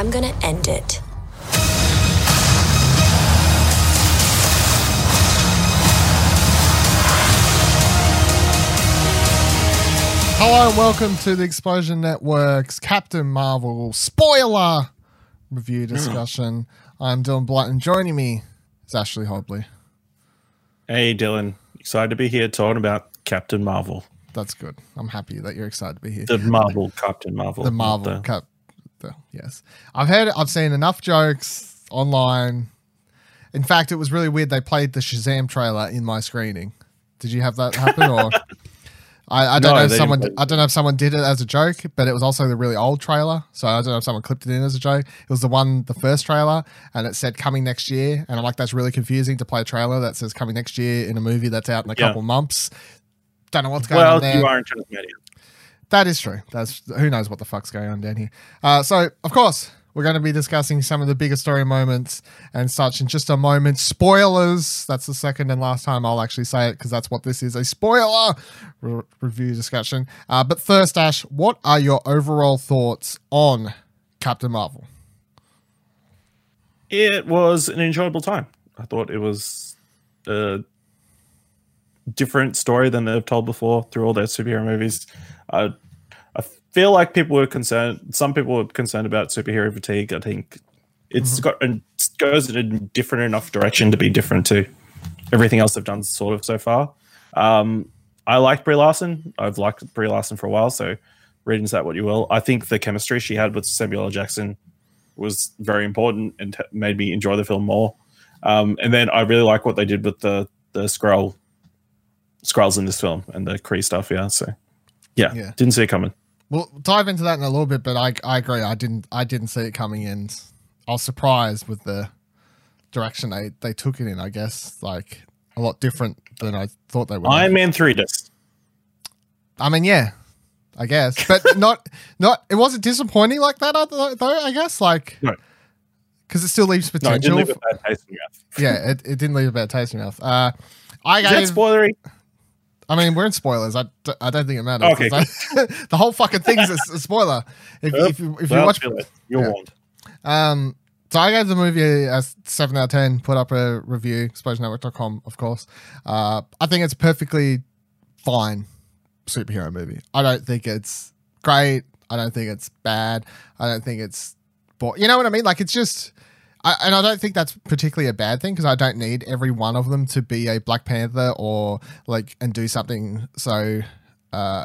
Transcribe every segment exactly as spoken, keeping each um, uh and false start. I'm gonna end it. Hello and welcome to the Explosion Network's Captain Marvel spoiler review discussion. I'm Dylan Blight and joining me is Ashley Hobley. Hey Dylan, excited to be here talking about Captain Marvel. That's good. I'm happy that you're excited to be here. The Marvel Captain Marvel. The Marvel the... Cap. The, yes. I've heard, I've seen enough jokes online. In fact, it was really weird. They played the Shazam trailer in my screening. Did you have that happen or... I, I don't no, know if someone I don't know if someone did it as a joke, but it was also the really old trailer. So I don't know if someone clipped it in as a joke. It was the one, the first trailer, and it said coming next year. And I'm like, that's really confusing to play a trailer that says coming next year in a movie that's out in a yeah. couple months. Don't know what's going well, on there. Well, you are in transmedia. That is true. That's who knows what the fuck's going on down here. Uh, so of course we're going to be discussing some of the bigger story moments and such in just a moment. Spoilers. That's the second and last time I'll actually say it because that's what this is, a spoiler re review discussion. Uh, but first, Ash, what are your overall thoughts on Captain Marvel? It was an enjoyable time. I thought it was a different story than they've told before through all their superhero movies. I feel like people were concerned, some people were concerned about superhero fatigue. I think it's got it goes in a different enough direction to be different to everything else they've done sort of so far. Um, I like Brie Larson. I've liked Brie Larson for a while, so read into that what you will. I think the chemistry she had with Samuel L. Jackson was very important and made me enjoy the film more. Um, and then I really like what they did with the the Skrull, Skrulls in this film and the Kree stuff. Yeah, so yeah, yeah. Didn't see it coming. We'll dive into that in a little bit, but I I agree. I didn't I didn't see it coming in. I was surprised with the direction they they took it in. I guess like a lot different than I thought they were. Iron Man three disc. I mean, yeah, I guess, but not not. It wasn't disappointing like that though. I guess like because no. it still leaves potential. No, it didn't leave a bad taste in your mouth. Yeah, it it didn't leave a bad taste in your mouth. Uh, I Is gave, that spoilery? I mean, we're in spoilers. I, d I don't think it matters. Okay. I, the whole fucking thing's a, a spoiler. If, well, if, you, if well, you watch it, you're yeah. warned. Um, so I gave the movie a seven out of ten, put up a review, explosion network dot com, of course. Uh, I think it's a perfectly fine superhero movie. I don't think it's great. I don't think it's bad. I don't think it's boring. You know what I mean? Like, it's just... I, and I don't think that's particularly a bad thing because I don't need every one of them to be a Black Panther or like and do something so uh,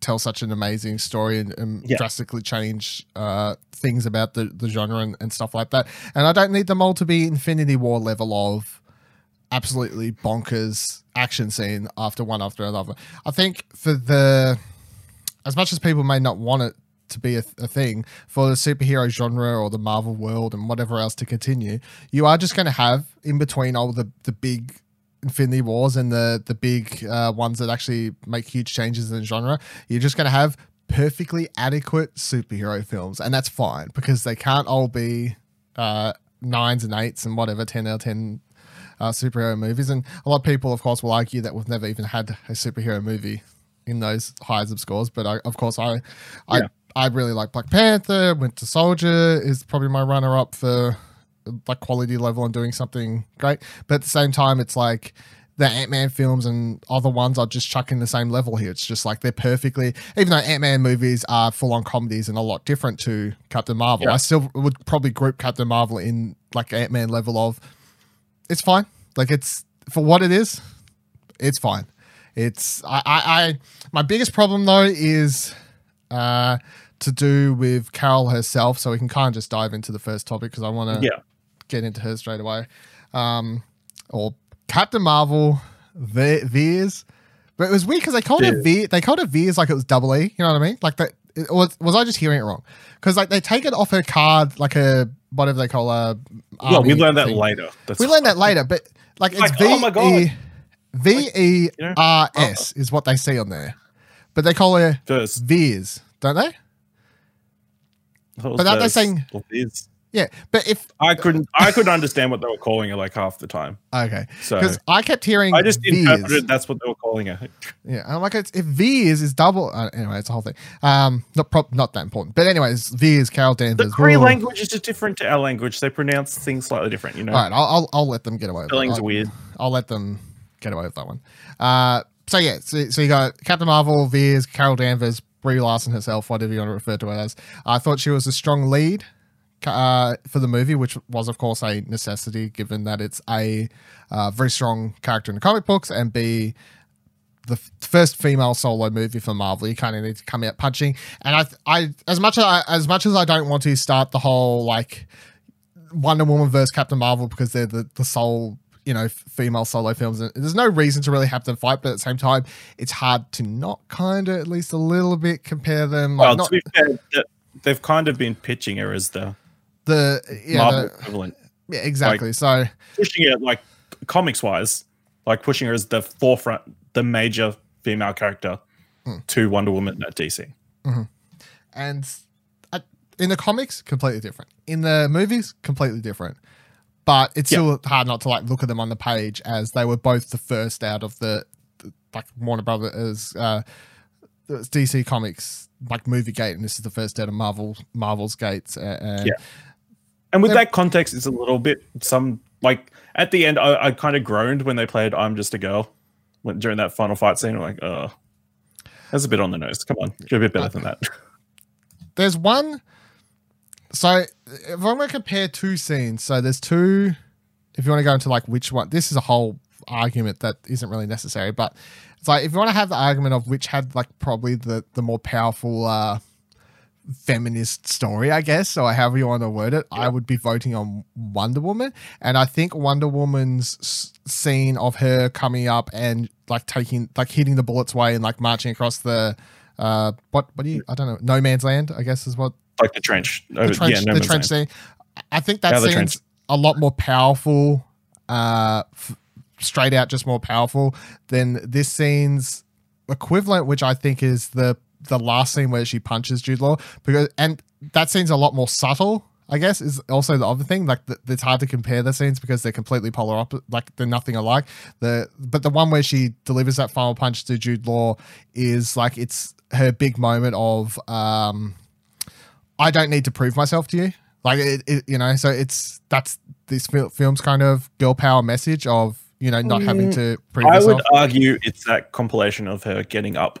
tell such an amazing story and, and yeah. drastically change uh, things about the, the genre and, and stuff like that. And I don't need them all to be Infinity War level of absolutely bonkers action scene after one after another. I think for the, as much as people may not want it to be a, a thing for the superhero genre or the Marvel world and whatever else to continue, you are just going to have in between all the, the big Infinity Wars and the, the big uh, ones that actually make huge changes in the genre. You're just going to have perfectly adequate superhero films. And that's fine because they can't all be uh, nines and eights and whatever, ten out of ten uh, superhero movies. And a lot of people, of course, will argue that we've never even had a superhero movie in those highs of scores. But I, of course I, I, yeah. I really like Black Panther. Winter Soldier is probably my runner-up for like quality level and doing something great. But at the same time, it's like the Ant-Man films and other ones are just chucking the same level here. It's just like they're perfectly... Even though Ant-Man movies are full-on comedies and a lot different to Captain Marvel, yeah. I still would probably group Captain Marvel in like Ant-Man level of... It's fine. Like it's... For what it is, it's fine. It's... I... I, I my biggest problem, though, is... Uh, to do with Carol herself, so we can kind of just dive into the first topic because I want to yeah. get into her straight away. Um, or Captain Marvel, Ve Vers, but it was weird because they called it Ve they called it Vers like it was double E. You know what I mean? Like that. It, was was I just hearing it wrong? Because like they take it off her card, like a whatever they call a. Well, we learned that thing. later. That's we learned that later, but like it's like, V E, oh my God. V E R S is what they see on there. But they call her Vers, don't they? But aren't they saying... Vers. Yeah, but if I couldn't, I couldn't understand what they were calling her like half the time. Okay, so because I kept hearing, I just Vers. interpreted that's what they were calling her. Yeah, I'm like, it's, if Vers is double, uh, anyway, it's a whole thing. Um, not prop, not that important. But anyways, Vers, Carol Danvers. The Kree language is just different to our language. They pronounce things slightly different. You know. All right, I'll I'll, I'll let them get away with that. Spelling's weird. I'll let them get away with that one. Uh, so yeah, so, so you got Captain Marvel, Vers, Carol Danvers, Brie Larson herself, whatever you want to refer to her as. I thought she was a strong lead. Uh, for the movie, which was of course a necessity given that it's a uh, very strong character in the comic books and be the f first female solo movie for Marvel. You kind of need to come out punching. And I, I as much as I, as much as I don't want to start the whole like Wonder Woman versus Captain Marvel because they're the, the sole, you know, female solo films, and there's no reason to really have them fight, but at the same time, it's hard to not kind of at least a little bit compare them. Like, well, not, to be fair, they've kind of been pitching her as the The, yeah, Marvel the, equivalent. Yeah, exactly. Like, so pushing it like comics wise, like pushing her as the forefront, the major female character hmm. to Wonder Woman at D C. Mm-hmm. And at, in the comics, completely different. In the movies, completely different. But it's yep. still hard not to like look at them on the page as they were both the first out of the, the like Warner Brothers uh, D C Comics like movie gate, and this is the first out of Marvel Marvel's gates. Uh, and yeah. And with that context, it's a little bit some like at the end, I, I kind of groaned when they played "I'm Just a Girl" when, during that final fight scene. I'm like, oh, that's a bit on the nose. Come on, do a bit better uh, than that. There's one. So if I'm going to compare two scenes, so there's two. If you want to go into like which one, this is a whole argument that isn't really necessary. But it's like if you want to have the argument of which had like probably the the more powerful. Uh, feminist story, I guess, or however you want to word it, yeah. I would be voting on Wonder Woman. And I think Wonder Woman's scene of her coming up and like taking, like hitting the bullets way and like marching across the, uh, what, what do you, I don't know, no man's land, I guess is what. Like the trench. The trench, yeah, no the trench scene. I think that scene's trench. a lot more powerful, uh, f straight out just more powerful than this scene's equivalent, which I think is the the last scene where she punches Jude Law, because and that scene's a lot more subtle, I guess, is also the other thing. Like the, it's hard to compare the scenes because they're completely polar opposite, like they're nothing alike. The but the one where she delivers that final punch to Jude Law is like it's her big moment of um I don't need to prove myself to you. Like it, it you know, so it's that's this film's kind of girl power message of, you know, not um, having to prove I herself. would argue it's that compilation of her getting up.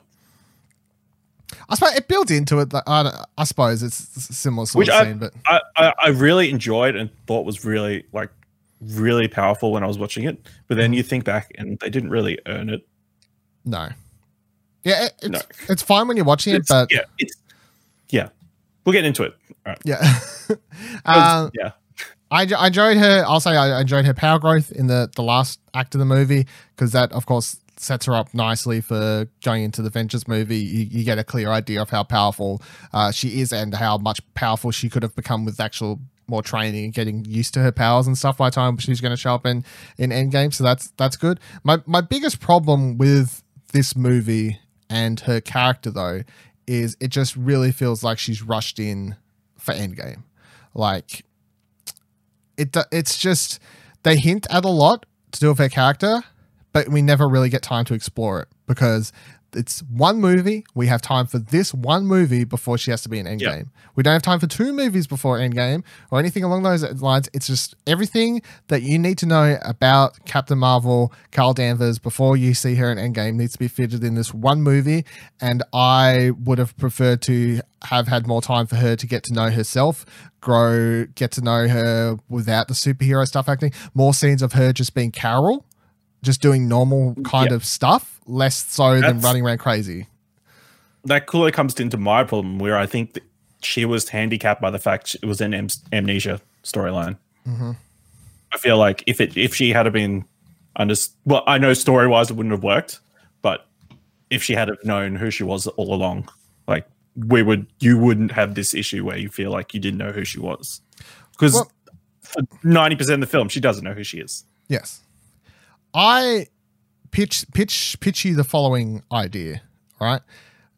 I suppose it builds into it. Like, I, don't, I suppose it's a similar sort Which of scene, I, but I, I, I really enjoyed and thought was really like really powerful when I was watching it. But then you think back, and they didn't really earn it. No, yeah, it, it's no. it's fine when you're watching it's, it, but yeah, it's, yeah, we'll get into it. All right. Yeah, um, yeah. I, I enjoyed her. I'll say I enjoyed her power growth in the the last act of the movie because that, of course, sets her up nicely for going into the Avengers movie. You, you get a clear idea of how powerful uh, she is and how much powerful she could have become with actual more training and getting used to her powers and stuff by the time she's going to show up in, in Endgame. So that's that's good. My, my biggest problem with this movie and her character, though, is it just really feels like she's rushed in for Endgame. Like, it it's just... They hint at a lot to do with her character, but we never really get time to explore it because it's one movie. We have time for this one movie before she has to be in Endgame. Yep. We don't have time for two movies before Endgame or anything along those lines. It's just everything that you need to know about Captain Marvel, Carol Danvers, before you see her in Endgame needs to be fitted in this one movie. And I would have preferred to have had more time for her to get to know herself, grow, get to know her without the superhero stuff acting, more scenes of her just being Carol, just doing normal kind yeah. of stuff, less so That's, than running around crazy. That clearly comes into my problem where I think that she was handicapped by the fact it was an am amnesia storyline. Mm-hmm. I feel like if it if she had been under well, I know story wise it wouldn't have worked, but if she had have known who she was all along, like we would you wouldn't have this issue where you feel like you didn't know who she was, because well, for ninety percent of the film she doesn't know who she is. Yes. I pitch pitch pitch you the following idea, all right?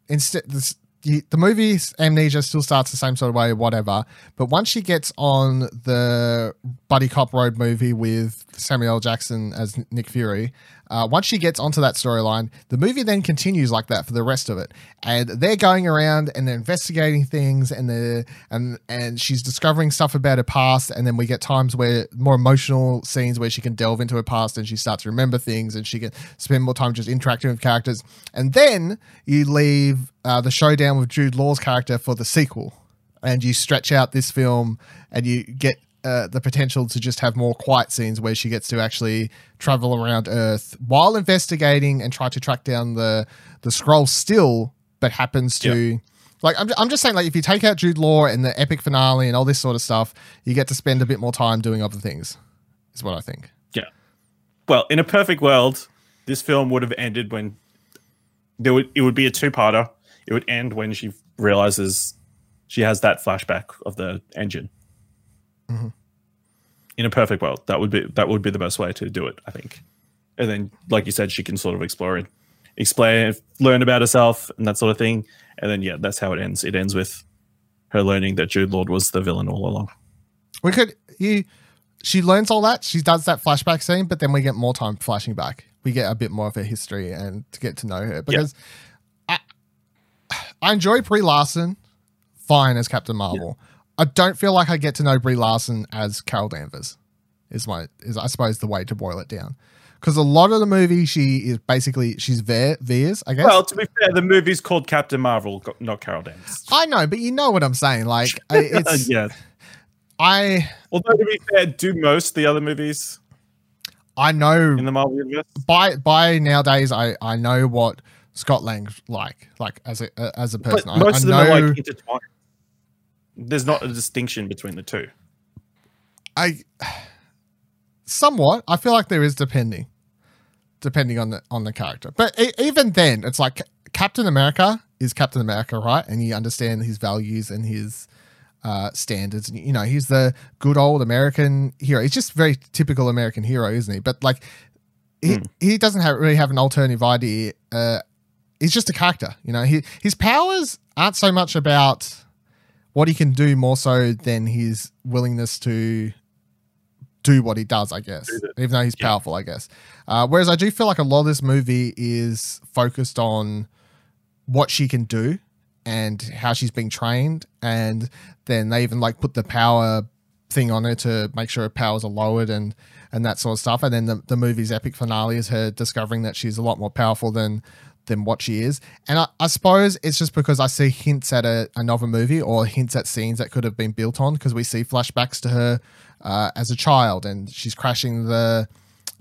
Instead, this, you, the movie's Amnesia still starts the same sort of way, whatever. But once she gets on the buddy cop road movie with Samuel L. Jackson as Nick Fury, uh, once she gets onto that storyline, the movie then continues like that for the rest of it. And they're going around and they're investigating things, and they're and and she's discovering stuff about her past. And then we get times where more emotional scenes where she can delve into her past and she starts to remember things, and she can spend more time just interacting with characters. And then you leave uh, the showdown with Jude Law's character for the sequel, and you stretch out this film, and you get uh, the potential to just have more quiet scenes where she gets to actually travel around Earth while investigating and try to track down the the Skrull still, but happens to... Yep. Like, I'm, I'm just saying, like, if you take out Jude Law and the epic finale and all this sort of stuff, you get to spend a bit more time doing other things, is what I think. Yeah. Well, in a perfect world, this film would have ended when... There would, it would be a two-parter. It would end when she realizes she has that flashback of the engine. Mm-hmm. In a perfect world, that would be that would be the best way to do it, I think. And then, like you said, she can sort of explore it, explain, learn about herself, and that sort of thing. And then, yeah, that's how it ends. It ends with her learning that Jude Law was the villain all along. We could you. She learns all that. She does that flashback scene, but then we get more time flashing back. We get a bit more of her history and to get to know her, because yeah. I, I enjoy Brie Larson fine as Captain Marvel. Yeah. I don't feel like I get to know Brie Larson as Carol Danvers is my, is I suppose the way to boil it down. Cause a lot of the movie, she is basically, she's Ver, Vers, I guess. Well, to be fair, the movie's called Captain Marvel, not Carol Danvers. I know, but you know what I'm saying? Like it's, yeah. I, although to be fair, do most of the other movies, I know in the Marvel universe. by by nowadays I, I know what Scott Lang's like like as a uh, as a person. But most I, I of them know, are like intertwined. There's not a distinction between the two. I somewhat I feel like there is depending depending on the on the character. But it, even then, it's like Captain America is Captain America, right? And you understand his values and his uh standards, and you know he's the good old American hero. He's just very typical American hero, isn't he? But like he, mm. he doesn't have, really have an alternative idea. Uh he's just a character, you know. He, his powers aren't so much about what he can do, more so than his willingness to do what he does, I guess, even though he's yeah. powerful, I guess. Uh whereas I do feel like a lot of this movie is focused on what she can do and how she's being trained, and then they even like put the power thing on her to make sure her powers are lowered and and that sort of stuff. And then the, the movie's epic finale is her discovering that she's a lot more powerful than than what she is. And I, I suppose it's just because I see hints at a, another movie, or hints at scenes that could have been built on, because we see flashbacks to her uh, as a child, and she's crashing the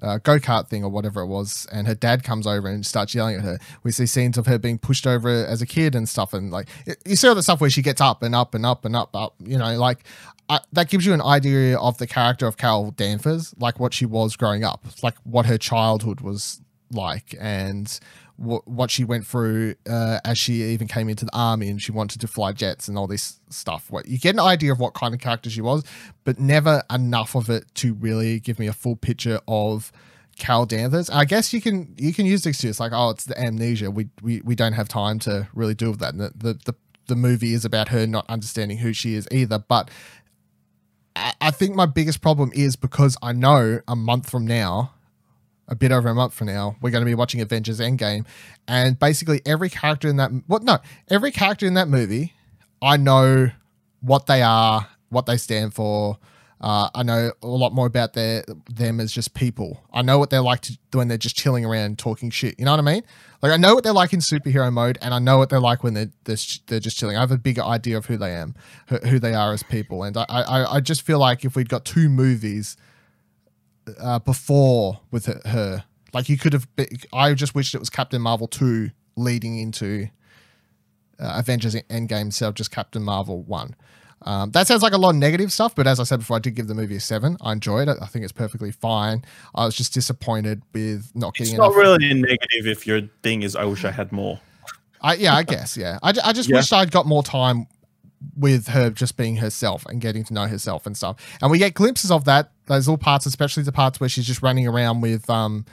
Uh, go-kart thing or whatever it was, and her dad comes over and starts yelling at her. We see scenes of her being pushed over as a kid and stuff, and like it, you see all the stuff where she gets up and up and up and up up you know, like I, that gives you an idea of the character of Carol Danvers, like what she was growing up, like what her childhood was like, and wh- what she went through uh, as she even came into the army and she wanted to fly jets and all this stuff. What you get an idea of what kind of character she was, but never enough of it to really give me a full picture of Carol Danvers. I guess you can you can use the excuse like, oh, it's the amnesia. We we, we don't have time to really deal with that. And the, the the the movie is about her not understanding who she is either. But I, I think my biggest problem is because I know a month from now. a bit over a month from now, we're going to be watching Avengers Endgame, and basically every character in that, well, no, every character in that movie, I know what they are, what they stand for. Uh, I know a lot more about their them as just people. I know what they're like to, when they're just chilling around talking shit. You know what I mean? Like I know what they're like in superhero mode, and I know what they're like when they're they're, they're just chilling. I have a bigger idea of who they am, who they are as people, and I I, I just feel like if we'd got two movies. Uh, before with her, her, like you could have. Been, I just wished it was Captain Marvel two leading into uh, Avengers Endgame instead of just Captain Marvel one. Um, that sounds like a lot of negative stuff, but as I said before, I did give the movie a seven. I enjoyed it. I think it's perfectly fine. I was just disappointed with not getting. It's not really a negative if your thing is, I wish I had more. I yeah, I guess yeah. I I just yeah. wished I'd got more time with her just being herself and getting to know herself and stuff. And we get glimpses of that, those little parts, especially the parts where she's just running around with um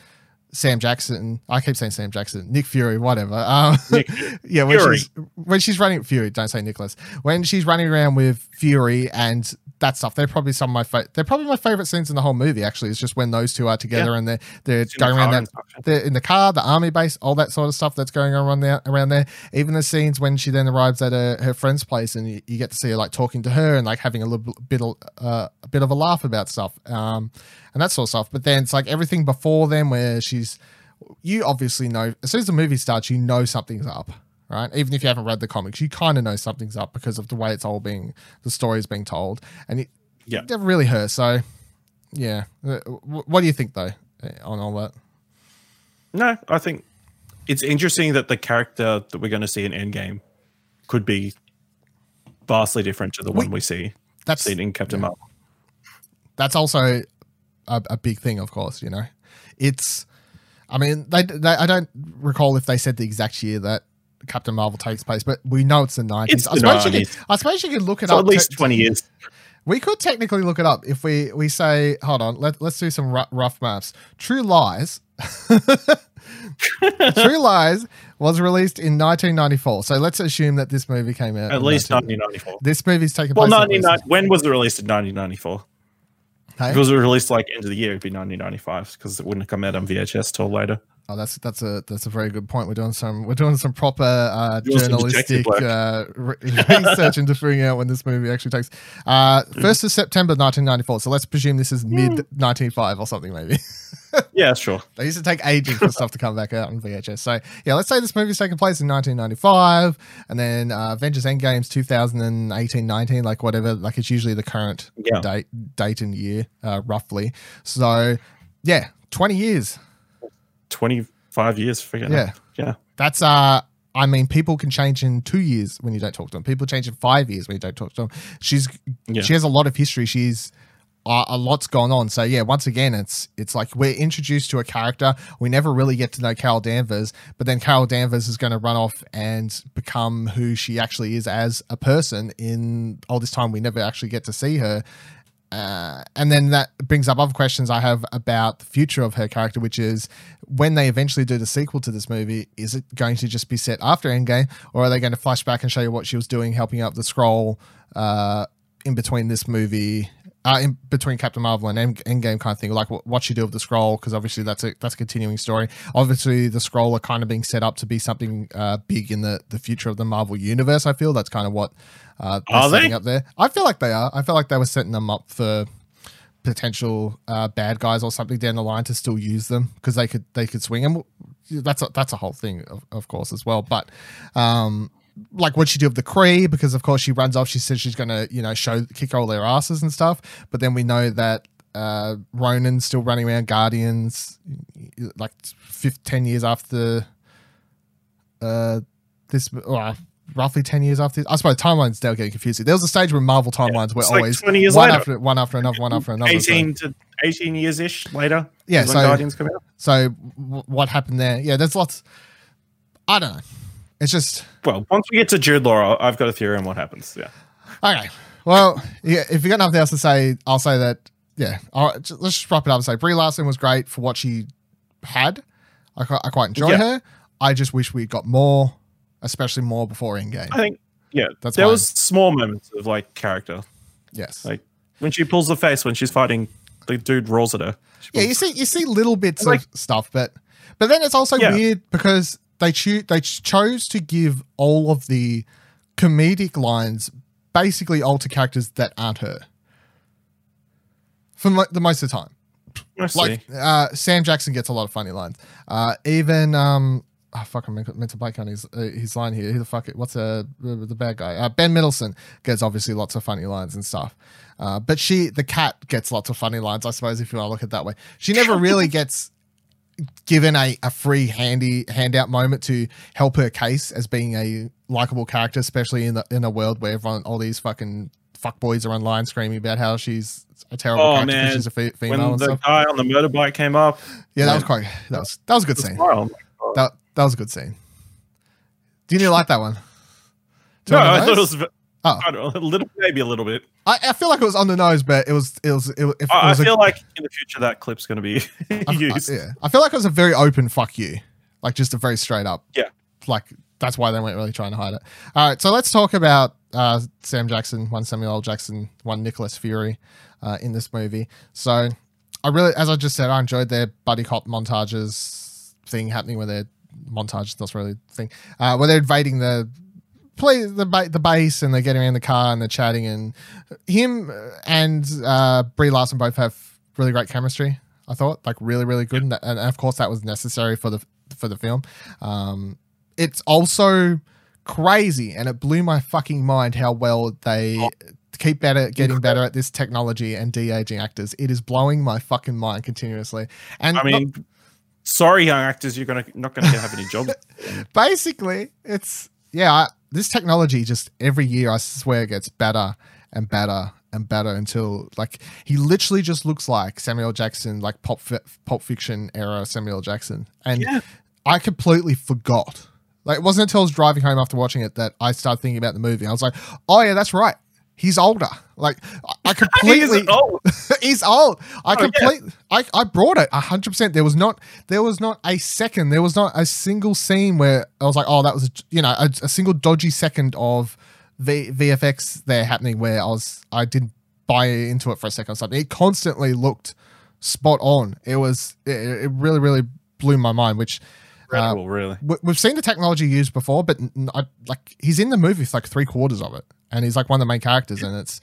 Sam Jackson. I keep saying Sam Jackson. Nick Fury, whatever. Um, Nick yeah, when Fury. she's when she's running Fury, don't say Nicholas. When she's running around with Fury and that stuff, they're probably some of my fa they're probably my favorite scenes in the whole movie. Actually, it's just when those two are together yeah. and they're they're going the around that they're in the car, the army base, all that sort of stuff that's going on around there. Around there, even the scenes when she then arrives at her, her friend's place and you, you get to see her like talking to her and like having a little bit of uh, a bit of a laugh about stuff. Um, and that sort of stuff. But then it's like everything before then where she's, you obviously know, as soon as the movie starts, you know something's up, right? Even if you haven't read the comics, you kind of know something's up because of the way it's all being, the story is being told. And it yeah. never really hurt. So, yeah. What do you think, though, on all that? No, I think it's interesting that the character that we're going to see in Endgame could be vastly different to the we, one we see that's, seen in Captain yeah. Marvel. That's also a, a big thing, of course, you know. It's, I mean, they, they, I don't recall if they said the exact year that Captain Marvel takes place, but we know it's the nineties. It's the I, suppose nineties. You could, I suppose you could look it so up. At least twenty years. We could technically look it up if we, we say, hold on, let, let's do some rough, rough maths. True Lies. True Lies was released in nineteen ninety-four. So let's assume that this movie came out. At least nineteen ninety-four. This movie's taken place. Well, nineteen ninety-four. When was it released in nineteen ninety-four? Hey? If it was released like end of the year, it'd be nineteen ninety-five because it wouldn't have come out on V H S till later. Oh, that's that's a that's a very good point. We're doing some we're doing some proper uh, journalistic uh, re research into figuring out when this movie actually takes. Uh, first of September nineteen ninety-four. So let's presume this is mid nineteen ninety-five or something maybe. Yeah, sure. They used to take ages for stuff to come back out on V H S. So yeah, let's say this movie's taking place in nineteen ninety-five, and then uh, Avengers Endgame's two thousand eighteen nineteen, like whatever. Like it's usually the current yeah. date date and year uh, roughly. So yeah, twenty years. twenty-five years, forget yeah it. yeah that's uh I mean, people can change in two years when you don't talk to them. People change in five years when you don't talk to them. She's yeah. she has a lot of history. She's uh, a lot's gone on. So yeah, once again, it's it's like we're introduced to a character. We never really get to know Carol Danvers, but then Carol Danvers is going to run off and become who she actually is as a person in all this time we never actually get to see her. Uh, and then that brings up other questions I have about the future of her character, which is when they eventually do the sequel to this movie, is it going to just be set after Endgame, or are they going to flash back and show you what she was doing, helping out the Skrull uh, in between this movie, uh, in between Captain Marvel and Endgame kind of thing, like what, what she did with the Skrull, because obviously that's a, that's a continuing story. Obviously the Skrull are kind of being set up to be something uh, big in the, the future of the Marvel universe, I feel. That's kind of what... Uh, are they up there? I feel like they are. I feel like they were setting them up for potential uh, bad guys or something down the line to still use them because they could they could swing them. That's a, that's a whole thing, of, of course, as well. But um, like what she do with the Kree, because of course she runs off. She says she's going to you know show kick all their asses and stuff. But then we know that uh, Ronan's still running around Guardians like five, ten years after uh, this. Well, roughly ten years after this. I suppose timelines now getting confusing. There was a stage where Marvel timelines yeah, were like always twenty years one later. After one after another, one after another. eighteen so. to eighteen years ish later. Yeah. So, Guardians come out. So what happened there? Yeah, there's lots. I don't know. It's just well, once we get to Jude Law, I've got a theory on what happens. Yeah. Okay. Well, yeah. If you got nothing else to say, I'll say that. Yeah. All right. Just, let's just wrap it up and say Brie Larson was great for what she had. I, I quite enjoy yeah. her. I just wish we got more. Especially more before Endgame. I think, yeah, that's there mine. was small moments of like character. Yes, like when she pulls the face when she's fighting, the dude roars at her. Yeah, you see, you see little bits like, of stuff, but but then it's also yeah. weird because they choose they chose to give all of the comedic lines basically all to characters that aren't her for mo the most of the time. I see. Like uh, Sam Jackson gets a lot of funny lines. Uh, even. Um, Oh, fuck, I'm meant to blank on his, uh, his line here. Who the fuck? What's uh, the bad guy? Uh, Ben Mendelsohn gets obviously lots of funny lines and stuff. Uh, but she, the cat, gets lots of funny lines, I suppose, if you want to look at it that way. She never really gets given a, a free handy handout moment to help her case as being a likable character, especially in, the, in a world where everyone, all these fucking fuckboys are online screaming about how she's a terrible oh, character because she's a fe female. When and the stuff. guy on the motorbike came up. Yeah, that man. was quite, that was, that was a good scene. Smile. That, that was a good scene. Didn't you like that one? Do no, I thought it was Oh. I don't know, a little, maybe a little bit. I, I feel like it was on the nose, but it was it was. It, if, it I, was I feel a, like in the future that clip's going to be used. I, I, yeah, I feel like it was a very open "fuck you," like just a very straight up. Yeah, like that's why they weren't really trying to hide it. All right, so let's talk about uh, Sam Jackson, one Samuel L. Jackson, one Nicholas Fury, uh, in this movie. So I really, as I just said, I enjoyed their buddy cop montages thing happening where they're montage. That's really the thing uh, where they're invading the. play the ba the bass and they're getting in the car and they're chatting, and him and uh, Brie Larson both have really great chemistry. I thought like really really good, yep. and, that, and of course that was necessary for the for the film. Um, it's also crazy, and it blew my fucking mind how well they oh. keep better getting better at this technology and de-aging actors. It is blowing my fucking mind continuously. And I mean, not sorry, young actors, you're gonna not gonna have any jobs. Basically, it's yeah. I, This technology just every year, I swear, gets better and better and better until like he literally just looks like Samuel Jackson, like Pulp, Pulp Fiction era Samuel Jackson. And yeah. I completely forgot. Like, it wasn't until I was driving home after watching it that I started thinking about the movie. I was like, oh yeah, that's right. He's older. Like I completely, he's old. he's old. I oh, completely, yeah. I, I brought it a hundred percent. There was not, there was not a second. There was not a single scene where I was like, oh, that was, you know, a, a single dodgy second of v, VFX there happening where I was, I didn't buy into it for a second or something. It constantly looked spot on. It was, it, it really, really blew my mind, which uh, really, we've seen the technology used before, but I, like he's in the movie with like three quarters of it. And he's like one of the main characters, and it's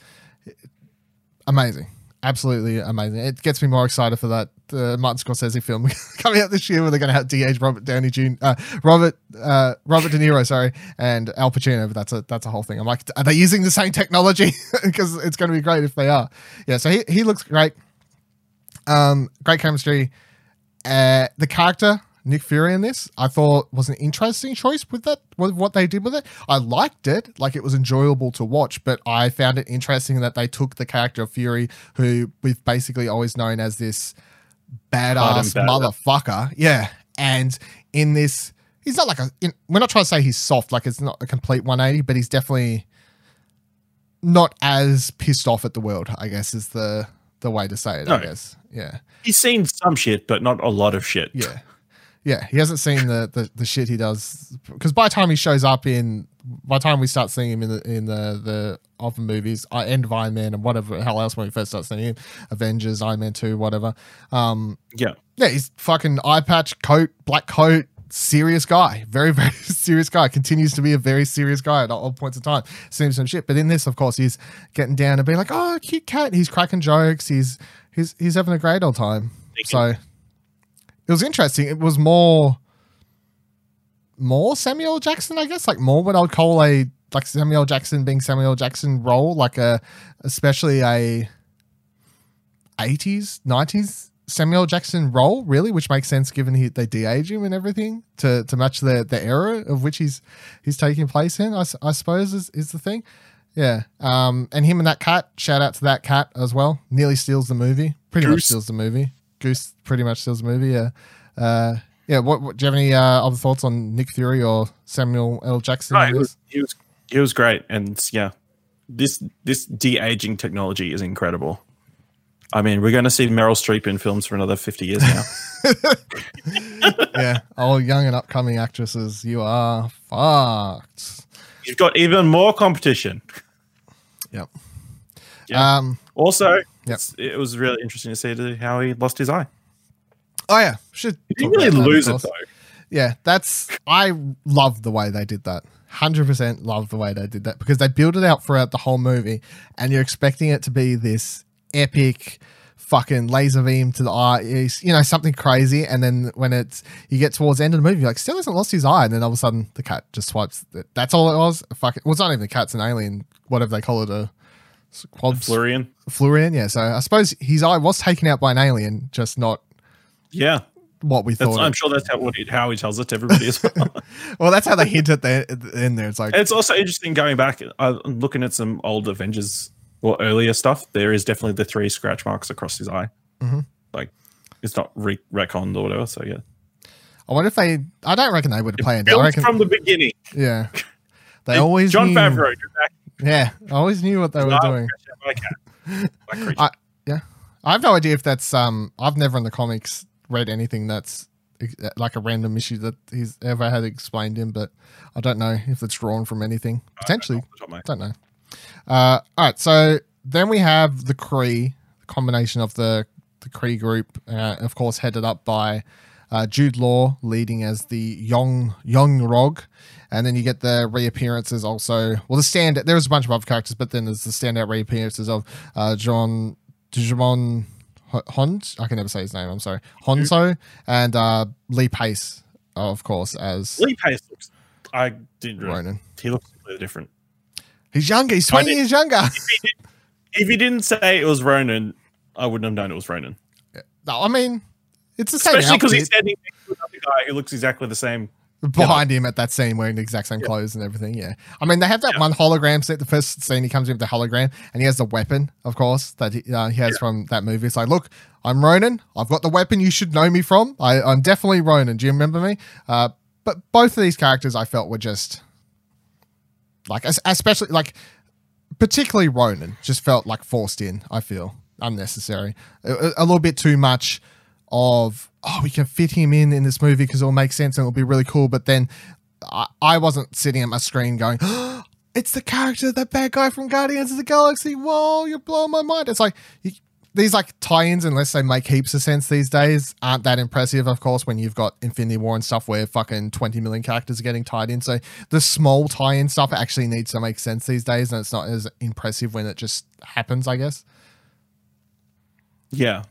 amazing, absolutely amazing. It gets me more excited for that uh, Martin Scorsese film coming out this year, where they're going to have D H Robert Downey Junior, uh, Robert uh, Robert De Niro, sorry, and Al Pacino. But that's a that's a whole thing. I'm like, are they using the same technology? Because it's going to be great if they are. Yeah. So he he looks great. Um, great chemistry. Uh, the character Nick Fury in this, I thought was an interesting choice with that, with what they did with it. I liked it. Like, it was enjoyable to watch, but I found it interesting that they took the character of Fury, who we've basically always known as this badass bad motherfucker. Yeah. And in this, he's not like a, in, we're not trying to say he's soft. Like, it's not a complete one eighty, but he's definitely not as pissed off at the world, I guess is the, the way to say it, no. I guess. Yeah. He's seen some shit, but not a lot of shit. Yeah. Yeah, he hasn't seen the, the, the shit he does, because by the time he shows up in, by the time we start seeing him in the in the the other movies, I end of Iron Man and whatever the hell else when we first start seeing him, Avengers, Iron Man two, whatever. Um, yeah, yeah, he's fucking eye patch, coat, black coat, serious guy, very very serious guy. Continues to be a very serious guy at all points of time. Seems some shit, but in this, of course, he's getting down and being like, oh, cute cat. He's cracking jokes. He's he's he's having a great old time. So. It was interesting. It was more, more Samuel Jackson, I guess, like more what I would call a, like Samuel Jackson being Samuel Jackson role, like a, especially a eighties, nineties Samuel Jackson role, really, which makes sense given he, they de-age him and everything to, to match the, the era of which he's, he's taking place in, I, I suppose is, is the thing. Yeah. Um, and him and that cat, shout out to that cat as well. Nearly steals the movie. Pretty Goose. much steals the movie. Goose pretty much steals the movie. Yeah. Uh, yeah. What, what do you have any uh, other thoughts on Nick Fury or Samuel L. Jackson? No, he was, he was he was great, and yeah, this this de-aging technology is incredible. I mean, we're going to see Meryl Streep in films for another fifty years now. Yeah, all young and upcoming actresses, you are fucked. You've got even more competition. Yep. Yeah. Um, also. Yep. It was really interesting to see how he lost his eye. Oh yeah, should he really lose it though? Yeah, that's I love the way they did that. one hundred percent love the way they did that, because they built it out throughout the whole movie, and you're expecting it to be this epic fucking laser beam to the eye, you know, something crazy. And then when it's you get towards the end of the movie, you're like, still hasn't lost his eye, and then all of a sudden the cat just swipes. It. That's all it was. Fuck it. Well, it's not even a cat; it's an alien. Whatever they call it, a. Flurian. Flurian, yeah. So I suppose his eye was taken out by an alien, just not yeah. what we thought. That's, I'm sure that's how, what he, how he tells it to everybody as well. Well, that's how they hint at the, at the end there. It's like it's also interesting going back, uh, looking at some old Avengers or earlier stuff, there is definitely the three scratch marks across his eye. Mm-hmm. Like, it's not re reckoned or whatever, so yeah. I wonder if they... I don't reckon they would have planned it. I reckon, from the beginning. Yeah. They always John knew. Favreau, you're back. Yeah, I always knew what they were doing. Okay. Like I, yeah, I have no idea if that's um. I've never in the comics read anything that's like a random issue that he's ever had explained in, but I don't know if it's drawn from anything. Potentially, I don't know. I don't know. Uh, all right, so then we have the Kree, the combination of the the Kree group, uh, of course headed up by uh, Jude Law, leading as the Young Young Rog. And then you get the reappearances also. Well, the standout, there was a bunch of other characters, but then there's the standout reappearances of uh, John Digimon Hons. I can never say his name. I'm sorry. Honso and uh, Lee Pace, of course, as Lee Pace looks. I didn't really. Ronan. He looks completely different. He's younger. He's twenty years younger. If he, did, if he didn't say it was Ronan, I wouldn't have known it was Ronan. Yeah. No, I mean, it's the same. Especially because he's standing next to another guy who looks exactly the same. Behind yeah. him at that scene wearing the exact same yeah. clothes and everything, yeah. I mean, they have that yeah. one hologram set. The first scene, he comes in with the hologram, and he has the weapon, of course, that he, uh, he has yeah. from that movie. It's like, look, I'm Ronan. I've got the weapon you should know me from. I, I'm definitely Ronan. Do you remember me? Uh, but both of these characters I felt were just, like, especially, like, particularly Ronan just felt, like, forced in, I feel. Unnecessary. A, a little bit too much of... oh, we can fit him in in this movie because it'll make sense and it'll be really cool. But then I, I wasn't sitting at my screen going, oh, it's the character, that bad guy from Guardians of the Galaxy. Whoa, you're blowing my mind. It's like you, these like tie-ins, unless they make heaps of sense these days, aren't that impressive, of course, when you've got Infinity War and stuff where fucking twenty million characters are getting tied in. So the small tie-in stuff actually needs to make sense these days, and it's not as impressive when it just happens, I guess. Yeah.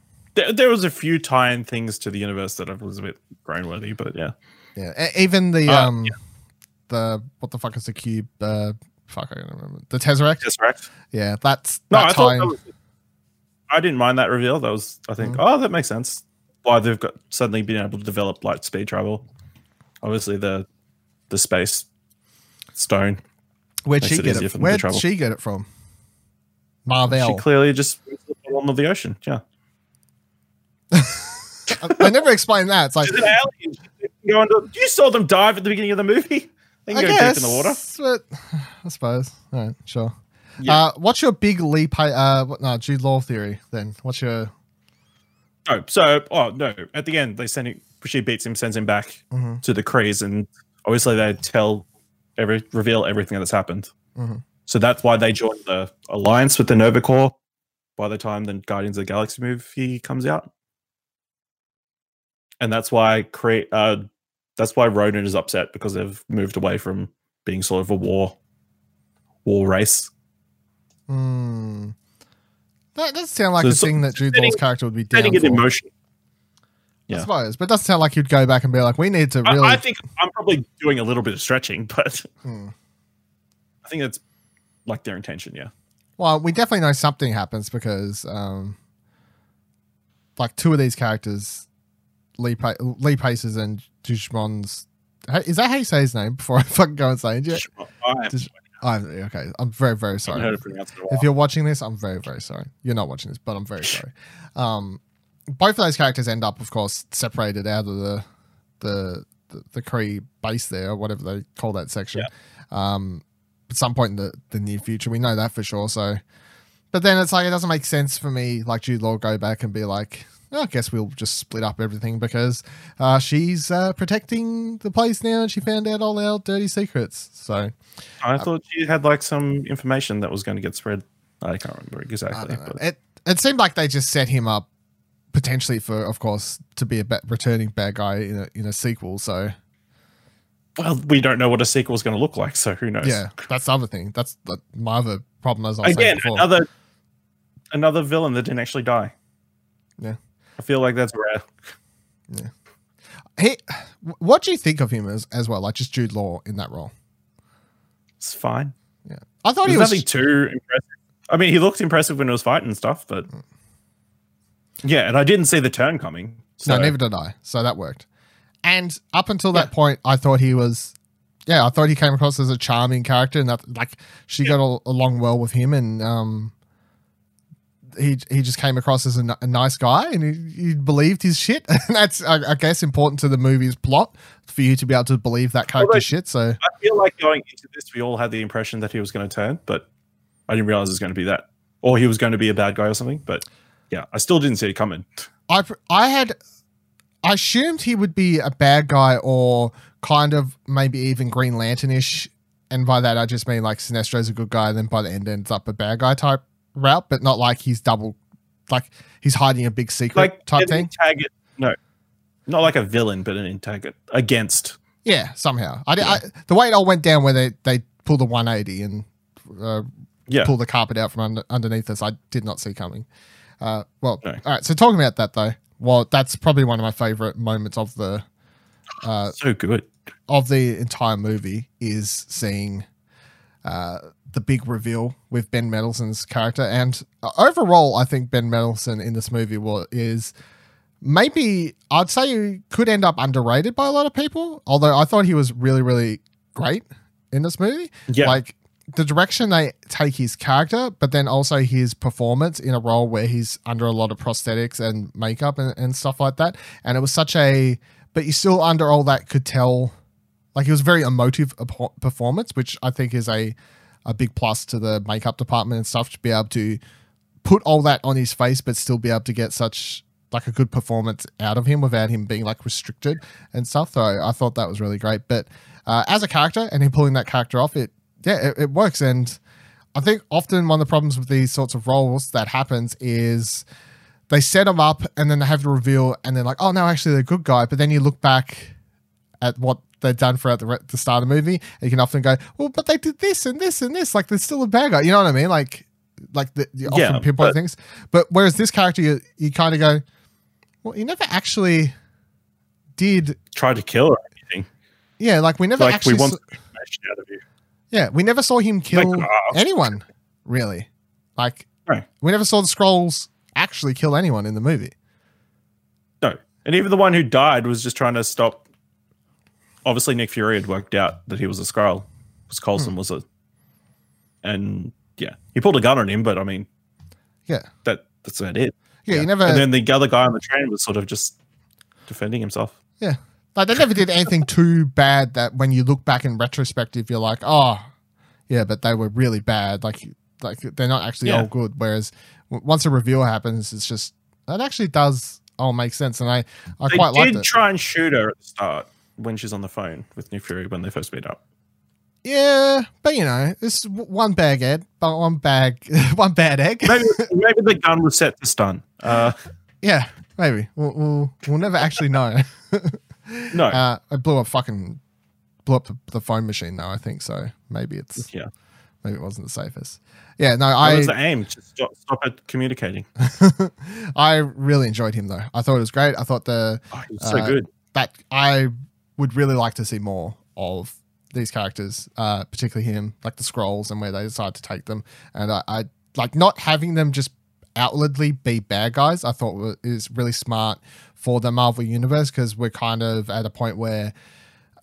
There was a few tie-in things to the universe that I was a bit groan-worthy, but yeah, yeah. Even the uh, um, yeah. the what the fuck is the cube? Uh, fuck, I don't remember. The Tesseract. Tesseract. Yeah, that's no. That I thought that was, I didn't mind that reveal. That was, I think, mm. oh, that makes sense. Why they've got suddenly been able to develop light speed travel? Obviously, the the space stone. Where'd she get it? Where'd she get it from? Mar-Vell. She clearly just moves to the bottom of the ocean. Yeah. I never explained that. It's like an alien. You saw them dive at the beginning of the movie. They can I go guess, deep in the water. But I suppose. All right, sure. Yeah. Uh, what's your big Lee Pace? Uh, what, no, Jude Law theory. Then what's your? Oh, so oh no. At the end, they send him. She beats him, sends him back mm-hmm. to the Krees, and obviously they tell every reveal everything that's happened. Mm-hmm. So that's why they joined the alliance with the Nova Corps. By the time the Guardians of the Galaxy movie comes out. And that's why Kree, uh, that's why Ronan is upset, because they've moved away from being sort of a war war race. Mm. That doesn't sound like so a thing that Jude Law's character would be down for. It in motion. Yeah. I suppose, but it doesn't sound like you'd go back and be like, we need to really... I, I think I'm probably doing a little bit of stretching, but mm. I think that's like their intention, yeah. Well, we definitely know something happens because um, like two of these characters... Lee, pa- Lee Pace's and Digimons. Is that how you say his name before I fucking go and say it yet? I Dig- I okay, I'm very, very sorry. Heard it if you're watching this, I'm very, very sorry. You're not watching this, but I'm very sorry. Um, both of those characters end up, of course, separated out of the the the, the Kree base there, or whatever they call that section. Yeah. Um, at some point in the, the near future, we know that for sure. So, but then it's like it doesn't make sense for me, like Jude Law, go back and be like, I guess we'll just split up everything because uh, she's uh, protecting the place now and she found out all our dirty secrets. So I uh, thought she had like some information that was going to get spread. I can't remember exactly. But. It it seemed like they just set him up potentially for, of course, to be a ba- returning bad guy in a, in a sequel. So, well, we don't know what a sequel is going to look like. So who knows? Yeah, that's the other thing. That's the, my other problem. As I was Again, saying another, another villain that didn't actually die. Yeah. I feel like that's rare. Yeah. Hey, what do you think of him as, as well? Like just Jude Law in that role? It's fine. Yeah. I thought There's he was nothing too impressive. I mean, he looked impressive when he was fighting and stuff, but yeah, and I didn't see the turn coming. So. No, never did I. So that worked. And up until that yeah. point, I thought he was yeah, I thought he came across as a charming character and that like she yeah. got all, along well with him and um He he just came across as a, a nice guy, and he, he believed his shit. And that's, I, I guess, important to the movie's plot for you to be able to believe that character's Although, shit. So I feel like going into this, we all had the impression that he was going to turn, but I didn't realize it was going to be that, or he was going to be a bad guy or something. But yeah, I still didn't see it coming. I I had I assumed he would be a bad guy, or kind of maybe even Green Lantern-ish. And by that, I just mean like Sinestro's a good guy, and then by the end ends up a bad guy type route, but not like he's double, like he's hiding a big secret like type thing. Antagonist. No, not like a villain, but an antagonist against. Yeah, somehow. I, yeah. I the way it all went down, where they they pulled the one eighty and uh, yeah. pulled the carpet out from under, underneath us, I did not see coming. Uh, well, no. All right. So talking about that though, well, that's probably one of my favorite moments of the. Uh, so good. Of the entire movie is seeing uh, the big reveal with Ben Mendelsohn's character. And overall, I think Ben Mendelsohn in this movie will, is maybe, I'd say he could end up underrated by a lot of people. Although I thought he was really, really great in this movie. Yeah. Like the direction they take his character, but then also his performance in a role where he's under a lot of prosthetics and makeup and, and stuff like that. And it was such a, but you still under all that could tell, like it was a very emotive performance, which I think is a, a big plus to the makeup department and stuff, to be able to put all that on his face, but still be able to get such like a good performance out of him without him being like restricted and stuff. So I thought that was really great, but uh, as a character and him pulling that character off, it, yeah, it, it works. And I think often one of the problems with these sorts of roles that happens is they set them up and then they have the reveal and they're like, oh no, actually they're a good guy. But then you look back at what they've done throughout the, the start of the movie, and you can often go, well, but they did this and this and this. Like they're still a bad guy. You know what I mean? Like, like the, you often yeah, pinpoint but, things. But whereas this character, you, you kind of go, well, you never actually did try to kill or anything. Yeah, like we never like actually. We want saw, the information out of you. Yeah, we never saw him kill like, oh. anyone. Really, like right. we never saw the Skrulls actually kill anyone in the movie. No, and even the one who died was just trying to stop. Obviously, Nick Fury had worked out that he was a Skrull, because Coulson hmm. was a, and yeah, he pulled a gun on him. But I mean, yeah, that that's about it. Yeah, yeah. you never. And then the other guy on the train was sort of just defending himself. Yeah, like they never did anything too bad that when you look back in retrospective, you're like, oh, yeah, but they were really bad. Like, like they're not actually yeah. all good. Whereas once a reveal happens, it's just that actually does all make sense. And I, I they quite liked it. They did try and shoot her at the start. When she's on the phone with Nick Fury when they first meet up. Yeah, but you know, it's one bag egg, but one bag, one bad egg. maybe, maybe the gun was set to stun. Uh, yeah, maybe we'll we'll, we'll never actually know. no, uh, I blew a fucking blew up the, the phone machine though. I think so. Maybe it's yeah. Maybe it wasn't the safest. Yeah, no, I. That was the aim. Just stop, stop it communicating. I really enjoyed him though. I thought it was great. I thought the oh, he was so uh, good that I. would really like to see more of these characters, uh, particularly him, like the Skrulls and where they decide to take them. And I, I like not having them just outwardly be bad guys. I thought is really smart for the Marvel universe, because we're kind of at a point where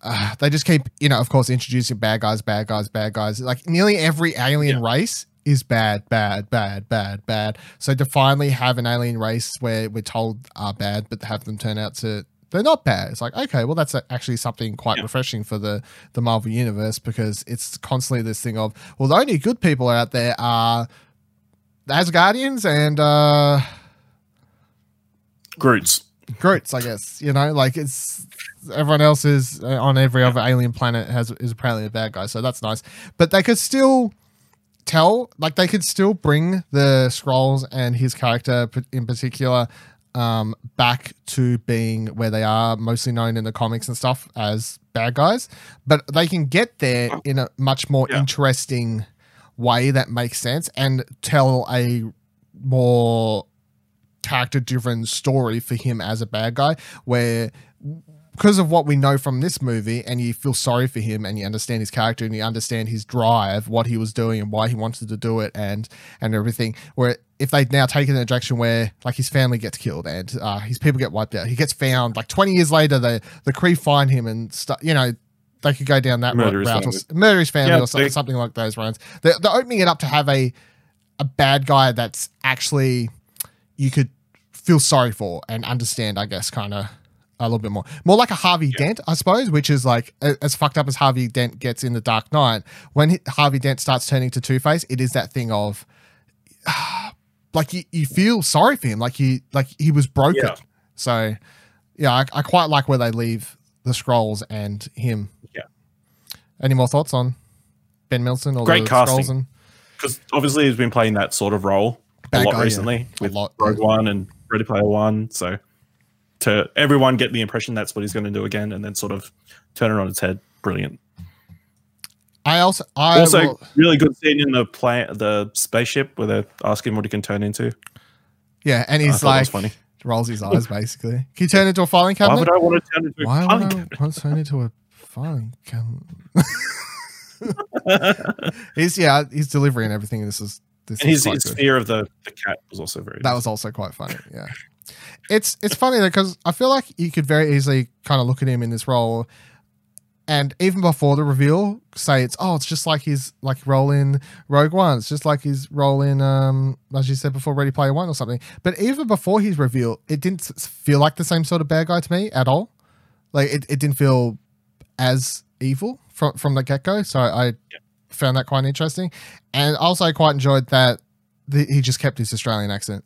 uh, they just keep, you know, of course, introducing bad guys, bad guys, bad guys. Like nearly every alien yeah. race is bad, bad, bad, bad, bad. So to finally have an alien race where we're told are bad, but have them turn out to they're not bad. It's like, okay, well, that's actually something quite yeah. refreshing for the, the Marvel universe, because it's constantly this thing of, well, the only good people out there are the Asgardians and uh, Groots. Groots, I guess. You know, like it's everyone else is uh, on every yeah. other alien planet has is apparently a bad guy, so that's nice. But they could still tell, like they could still bring the Skrulls and his character in particular Um, back to being where they are mostly known in the comics and stuff as bad guys, but they can get there in a much more yeah. interesting way that makes sense and tell a more character-driven story for him as a bad guy, where because of what we know from this movie and you feel sorry for him and you understand his character and you understand his drive, what he was doing and why he wanted to do it and, and everything, where if they'd now taken in a direction where like his family gets killed and uh, his people get wiped out, he gets found like twenty years later, the, the Kree find him and stuff, you know, they could go down that murder route family. or murder his family yeah, or something, they- something like those runs. They're, they're opening it up to have a, a bad guy that's actually, you could feel sorry for and understand, I guess, kind of a little bit more. More like a Harvey yeah. Dent, I suppose, which is like as fucked up as Harvey Dent gets in The Dark Knight. When Harvey Dent starts turning to Two-Face, it is that thing of uh, like you, you feel sorry for him. Like you, like he was broken. Yeah. So yeah, I, I quite like where they leave the Skrulls and him. Yeah. Any more thoughts on Ben Mendelsohn? Or great the casting. Because obviously he's been playing that sort of role Bad a lot guy, recently yeah. with lot. Rogue One and Ready Player One. So to everyone get the impression that's what he's going to do again, and then sort of turn it on its head. Brilliant. I also I also will, really good scene in the play, the spaceship where they ask him what he can turn into. Yeah, and he's like funny. rolls his eyes basically. Can you turn into a filing cabinet? Why would I want to turn into a Why filing cabinet? Why would I want to turn into a filing cabinet? He's yeah, his delivery and everything. This is this. And is his his fear of the the cat was also very. That was also quite funny. Yeah. It's it's funny though, because I feel like you could very easily kind of look at him in this role, and even before the reveal, say it's oh, it's just like his like role in Rogue One, it's just like his role in um, as you said before, Ready Player One or something. But even before his reveal, it didn't feel like the same sort of bad guy to me at all. Like it, it didn't feel as evil from from the get go. So I yeah. found that quite interesting, and also quite enjoyed that the, he just kept his Australian accent.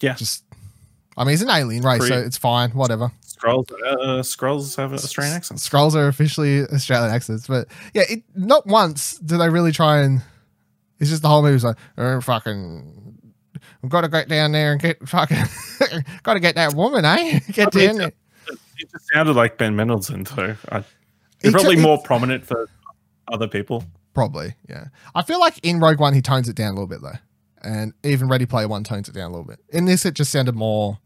Yeah, just I mean, he's an alien race, Kree. so it's fine. Whatever. Skrulls, uh, Skrulls have Australian accents. Skrulls are officially Australian accents, but yeah, it, not once do they really try and. It's just the whole movie's like, oh, fucking, I've got to get down there and get fucking, got to get that woman, eh? Get I mean, down there. It just sounded like Ben Mendelsohn too. I, it's probably t- more it's, prominent for other people. Probably, yeah. I feel like in Rogue One he tones it down a little bit though. And even Ready Player One tones it down a little bit. In this, it just sounded more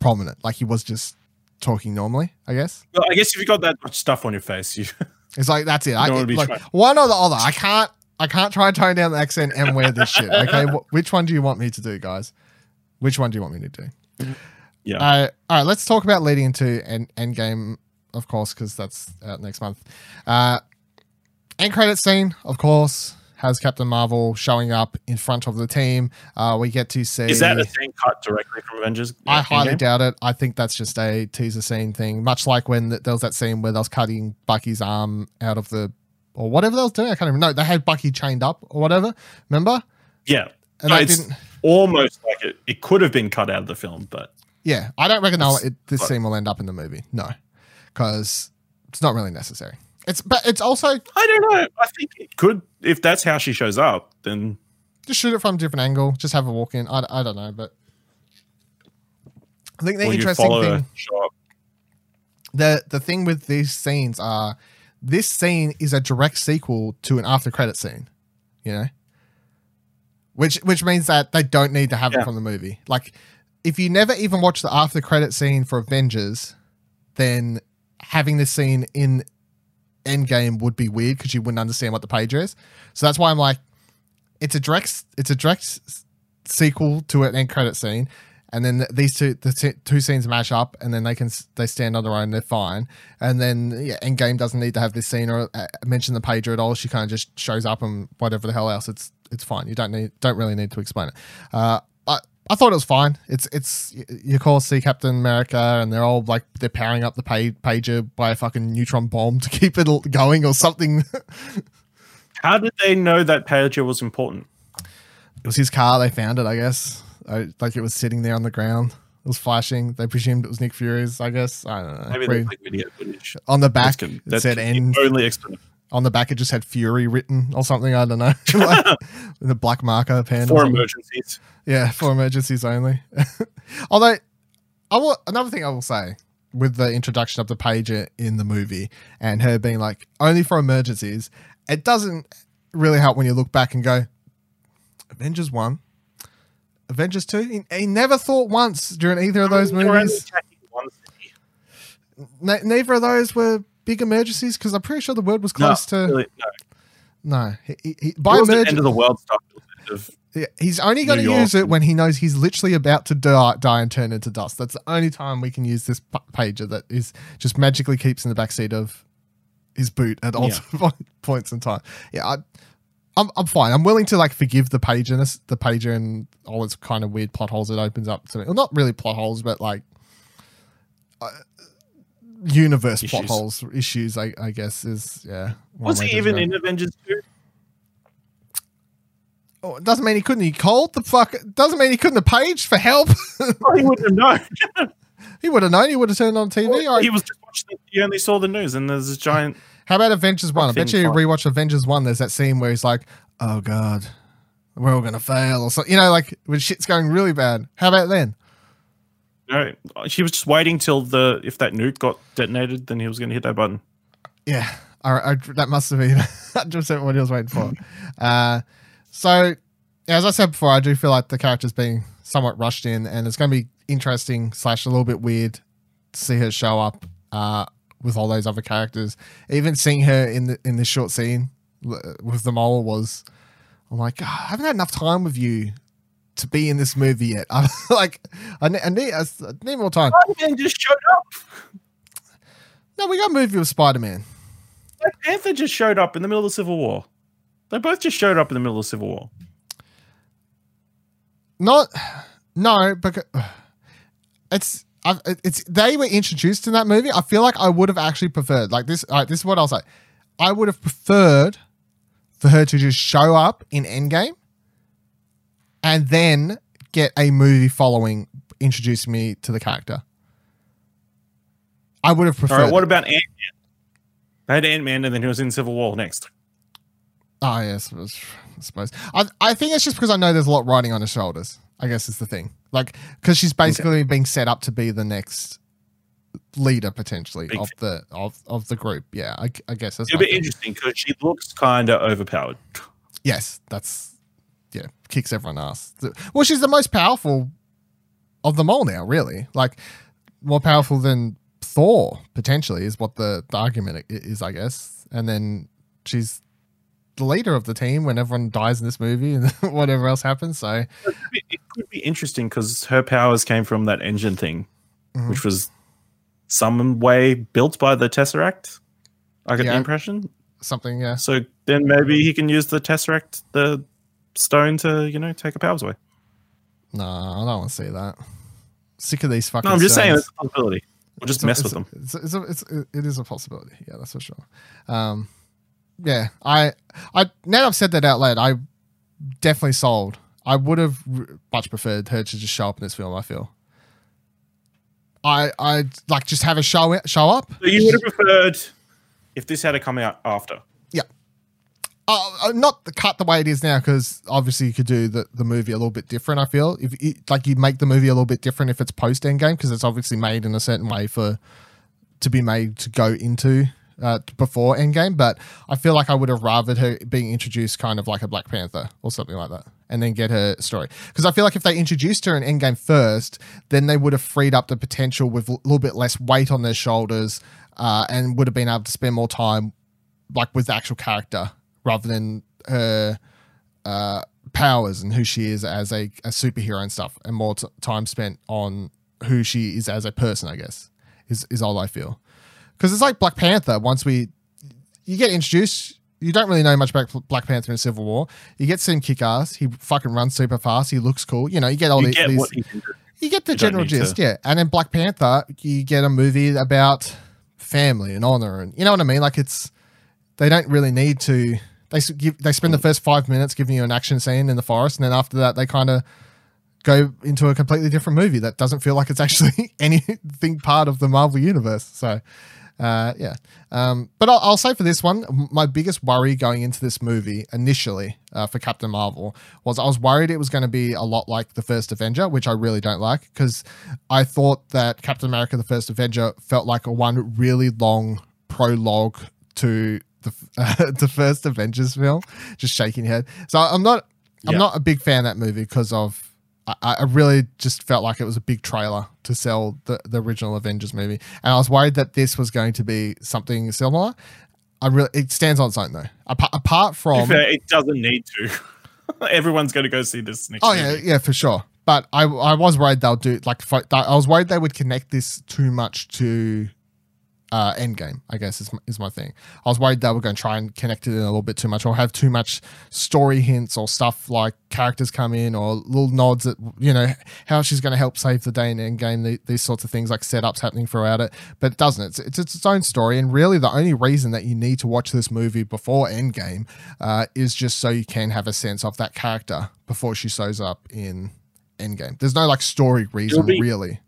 prominent, like he was just talking normally, I guess. Well, I guess if you got that much stuff on your face, you it's like that's it. I don't I, be like, one or the other. I can't. I can't try and tone down the accent and wear this shit. Okay, which one do you want me to do, guys? Which one do you want me to do? Yeah. Uh, all right, let's talk about leading into end Endgame, of course, because that's out next month. Uh, end credit scene, of course. Has Captain Marvel showing up in front of the team. Uh, we get to see... Is that a scene cut directly from Avengers? I highly Endgame? doubt it. I think that's just a teaser scene thing, much like when there was that scene where they was cutting Bucky's arm out of the... Or whatever they was doing. I can't even know. They had Bucky chained up or whatever. Remember? Yeah. And no, it's didn't, almost like it, it could have been cut out of the film, but... Yeah. I don't reckon it, this but, scene will end up in the movie. No. Because it's not really necessary. It's but it's also I don't know. I think it could if that's how she shows up, then just shoot it from a different angle. Just have a walk in. I, I don't know, but I think the interesting thing. The the thing with these scenes are this scene is a direct sequel to an after credit scene, you know, which which means that they don't need to have yeah. it from the movie. Like if you never even watch the after credit scene for Avengers, then having this scene in Endgame would be weird because you wouldn't understand what the page is. So that's why I'm like, it's a direct, it's a direct sequel to an end credit scene, and then these two, the t- two scenes mash up, and then they can they stand on their own. They're fine, and then yeah, Endgame doesn't need to have this scene or uh, mention the pager at all. She kind of just shows up and whatever the hell else. It's it's fine. You don't need don't really need to explain it. Uh, I I thought it was fine. It's it's you call see Captain America and they're all like they're powering up the pay, pager by a fucking neutron bomb to keep it going or something. How did they know that pager was important? It was his car. They found it, I guess. I, like it was sitting there on the ground. It was flashing. They presumed it was Nick Fury's, I guess. I don't know. Maybe they played video footage. On the back, that's, that's said end. Only explanation. On the back, it just had Fury written or something. I don't know. Like, the black marker pen. For emergencies. Yeah, for emergencies only. Although, I will, another thing I will say with the introduction of the pager in the movie and her being like, only for emergencies, it doesn't really help when you look back and go, Avengers one, Avengers two. He, he never thought once during either of those movies. Ne- neither of those were... Big emergencies, because I'm pretty sure the word was close no, to. Really, no, no. He, he, he, by emergency, end of the world stuff. Of yeah, he's only going to use it when he knows he's literally about to die, die and turn into dust. That's the only time we can use this pager that is just magically keeps in the backseat of his boot at all yeah. points in time. Yeah, I, I'm I'm fine. I'm willing to like forgive the pager, the pager, and all its kind of weird plot holes it opens up to me. Well, not really plot holes, but like uh, universe issues. plot holes issues. I, I guess is yeah. Was he even in Avengers two? Oh, it doesn't mean he couldn't. He called the fuck. Doesn't mean he couldn't have paged for help. Oh, he wouldn't have known. He would have known. He would have turned on T V. Well, he was just watching. He only saw the news, and there's a giant. How about Avengers one? I bet you rewatch Avengers one. There's that scene where he's like, "Oh God, we're all gonna fail," or something. You know, like when shit's going really bad. How about then? No, she was just waiting till the if that nuke got detonated, then he was gonna hit that button. Yeah, I, I, that must have been one hundred percent what he was waiting for. uh, so, as I said before, I do feel like the character's being somewhat rushed in, and it's gonna be interesting slash a little bit weird to see her show up. Uh, with all those other characters, even seeing her in the, in this short scene with the mole was, I'm like, oh, I haven't had enough time with you to be in this movie yet. I'm like, I need, I need, I need more time. Spider-Man just showed up. No, we got a movie with Spider-Man. Black Panther just showed up in the middle of the Civil War. They both just showed up in the middle of the Civil War. Not, no, because it's, I've, it's they were introduced in that movie. I feel like I would have actually preferred like this. All right, this is what I was like. I would have preferred for her to just show up in Endgame and then get a movie following introducing me to the character. I would have preferred. All right, what about Ant-Man? They had Ant-Man and then he was in Civil War next. Oh yes, I suppose. I I think it's just because I know there's a lot riding on his shoulders. I guess is the thing. Like, because she's basically okay. being set up to be the next leader, potentially, Big of thing. the of, of the group. Yeah, I, I guess that's... It'll be interesting, because she looks kind of overpowered. Yes, that's... Yeah, kicks everyone ass. Well, she's the most powerful of them all now, really. Like, more powerful than Thor, potentially, is what the, the argument is, I guess. And then she's... the leader of the team when everyone dies in this movie and whatever else happens. So it could be interesting because her powers came from that engine thing, mm-hmm. which was some way built by the Tesseract. I get yeah. the impression. Something, yeah. So then maybe he can use the Tesseract, the stone to, you know, take her powers away. No, I don't want to see that. Sick of these fucking No, I'm just stones. saying it's a possibility. We'll just it's mess a, with a, them. It's a, it's a, it's a, it is a possibility. Yeah, that's for sure. Um, Yeah, I, I now that I've said that out loud, I definitely sold. I would have much preferred her to just show up in this film. I feel. I, I like just have a show show up. So you would have preferred if this had to come out after. Yeah, uh, not the cut the way it is now because obviously you could do the, the movie a little bit different. I feel if it, like you make the movie a little bit different if it's post Endgame because it's obviously made in a certain way for to be made to go into. Uh, before Endgame, but I feel like I would have rather her being introduced kind of like a Black Panther or something like that and then get her story. Because I feel like if they introduced her in Endgame first, then they would have freed up the potential with a little bit less weight on their shoulders uh, and would have been able to spend more time like with the actual character rather than her uh, powers and who she is as a, a superhero and stuff and more t- time spent on who she is as a person, I guess, is, is all I feel. Because it's like Black Panther. Once we, you get introduced, you don't really know much about Black Panther in Civil War. You get to see him kick ass. He fucking runs super fast. He looks cool. You know, you get all you the, get these. You get the you general gist, to. yeah. And then Black Panther, you get a movie about family and honor, and you know what I mean. Like it's, they don't really need to. They give, they spend the first five minutes giving you an action scene in the forest, and then after that, they kind of go into a completely different movie that doesn't feel like it's actually anything part of the Marvel universe. So. Uh, yeah. Um, but I'll, I'll say for this one, my biggest worry going into this movie initially uh, for Captain Marvel was I was worried it was going to be a lot like the first Avenger, which I really don't like because I thought that Captain America, the First Avenger felt like a one really long prologue to the, uh, the first Avengers film, just shaking your head. So I'm not, yeah. I'm not a big fan of that movie because of, I, I really just felt like it was a big trailer to sell the, the original Avengers movie. And I was worried that this was going to be something similar. I really, it stands on its own though. Apart, apart from... Fair, it doesn't need to. Everyone's going to go see this next Oh movie. yeah, yeah, for sure. But I I was worried they'll do... like I was worried they would connect this too much to uh, Endgame, I guess, is my, is my thing. I was worried they were going to try and connect it in a little bit too much, or have too much story hints or stuff like characters come in or little nods at, you know, how she's going to help save the day in Endgame, the, these sorts of things, like setups happening throughout it. But it doesn't. It's, it's its own story, and really the only reason that you need to watch this movie before Endgame uh, is just so you can have a sense of that character before she shows up in Endgame. There's no like story reason be, really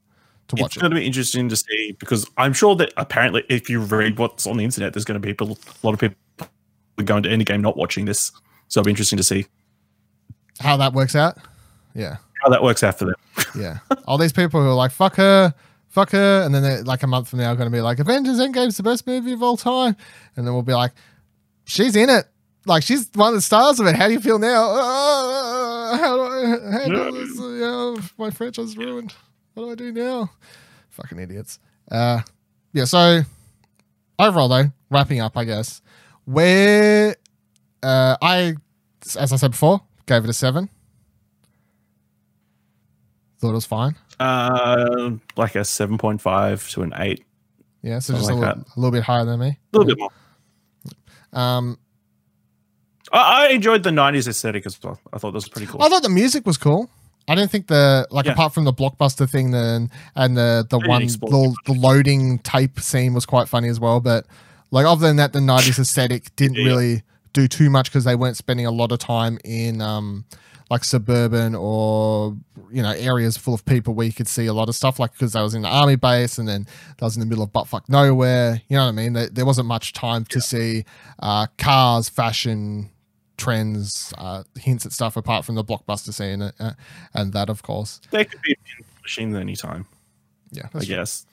to watch it's it. It's going to be interesting to see, because I'm sure that apparently if you read what's on the internet, there's going to be a lot of people going to Endgame not watching this. So it'll be interesting to see how that works out. Yeah. How that works out for them. Yeah. All these people who are like, fuck her, fuck her. And then they're like a month from now going to be like, Avengers Endgame's the best movie of all time. And then we'll be like, she's in it. Like, she's one of the stars of it. How do you feel now? Uh, how do I handle this? Uh, my franchise is ruined. What do I do now? Fucking idiots. Uh, yeah, so overall, though, wrapping up, I guess, where uh, I, as I said before, gave it a seven. Thought it was fine. Uh, like a seven point five to an eight. Yeah, so just like a, little, a little bit higher than me. A little yeah. bit more. Um, I enjoyed the nineties aesthetic as well. I thought that was pretty cool. I thought the music was cool. I didn't think the, like, yeah. apart from the blockbuster thing and, and the, the one, the, the loading tape scene was quite funny as well. But, like, other than that, the nineties aesthetic didn't yeah. really do too much, because they weren't spending a lot of time in, um, like, suburban or, you know, areas full of people where you could see a lot of stuff, like, because I was in the army base and then I was in the middle of buttfuck nowhere. You know what I mean? There, there wasn't much time to yeah. see uh, cars, fashion, trends, uh, hints at stuff, apart from the blockbuster scene uh, and that, of course. They could be pushing at any time. Yeah, I guess.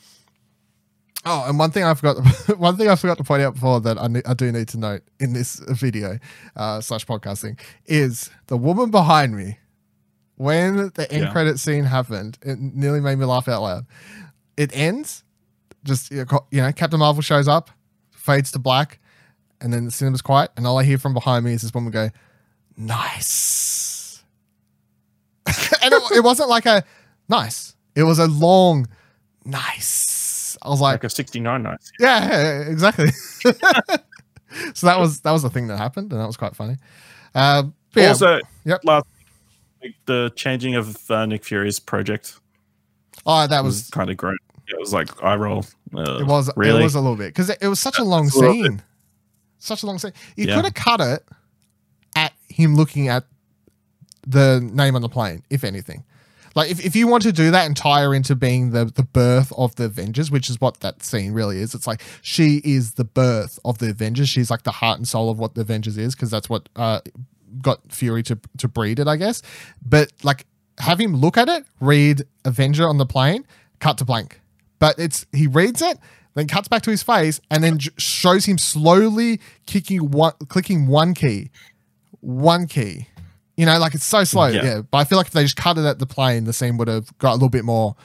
True. Oh, and one thing I forgot, one thing I forgot to point out before that I, ne- I do need to note in this video uh, slash podcasting is the woman behind me. When the end yeah. credit scene happened, it nearly made me laugh out loud. It ends, just, you know, Captain Marvel shows up, fades to black, and then the cinema's quiet, and all I hear from behind me is this woman go, nice. And it, it wasn't like a nice. It was a long nice. I was like, like a sixty-nine nice. Yeah, yeah, exactly. So that was that was the thing that happened, and that was quite funny. Uh, yeah. Also, yep. last like the changing of uh, Nick Fury's project. Oh, that was, was kind of great. It was like eye roll. Uh, it was really it was a little bit, because it, it was such yeah, a long a scene. Bit. Such a long scene. You yeah. could have cut it at him looking at the name on the plane, if anything. Like, if, if you want to do that and tie her into being the, the birth of the Avengers, which is what that scene really is. It's like, she is the birth of the Avengers. She's like the heart and soul of what the Avengers is, because that's what uh, got Fury to, to breed it, I guess. But, like, have him look at it, read Avenger on the plane, cut to blank. But it's he reads it, then cuts back to his face, and then shows him slowly kicking one, clicking one key, one key. You know, like, it's so slow. Yeah. yeah. But I feel like if they just cut it at the plane, the scene would have got a little bit more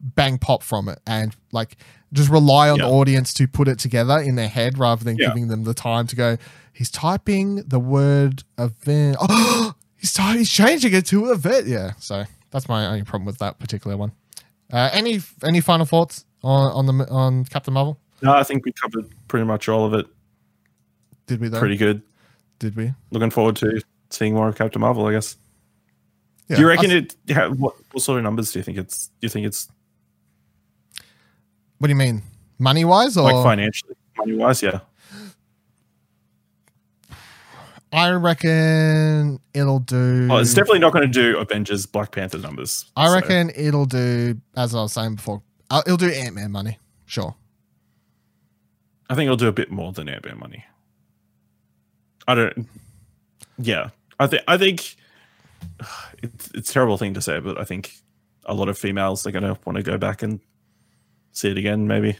bang pop from it, and like just rely on yeah. the audience to put it together in their head, rather than yeah. giving them the time to go, he's typing the word event. Oh, he's, t- he's changing it to event. Yeah. So that's my only problem with that particular one. Uh, any, any final thoughts? On, on the on Captain Marvel? No, I think we covered pretty much all of it. Did we though? Pretty good. Did we? Looking forward to seeing more of Captain Marvel, I guess. Yeah, do you reckon th- it? Yeah, what, what sort of numbers do you think it's? Do you think it's? What do you mean, money wise, or like financially? Money wise, yeah. I reckon it'll do. Oh, it's definitely not going to do Avengers, Black Panther numbers. I so. reckon it'll do, as I was saying before. Uh, it'll do Ant-Man money, sure. I think it'll do a bit more than Ant-Man money. I don't. Yeah, I think I think it's, it's a terrible thing to say, but I think a lot of females are going to want to go back and see it again, maybe.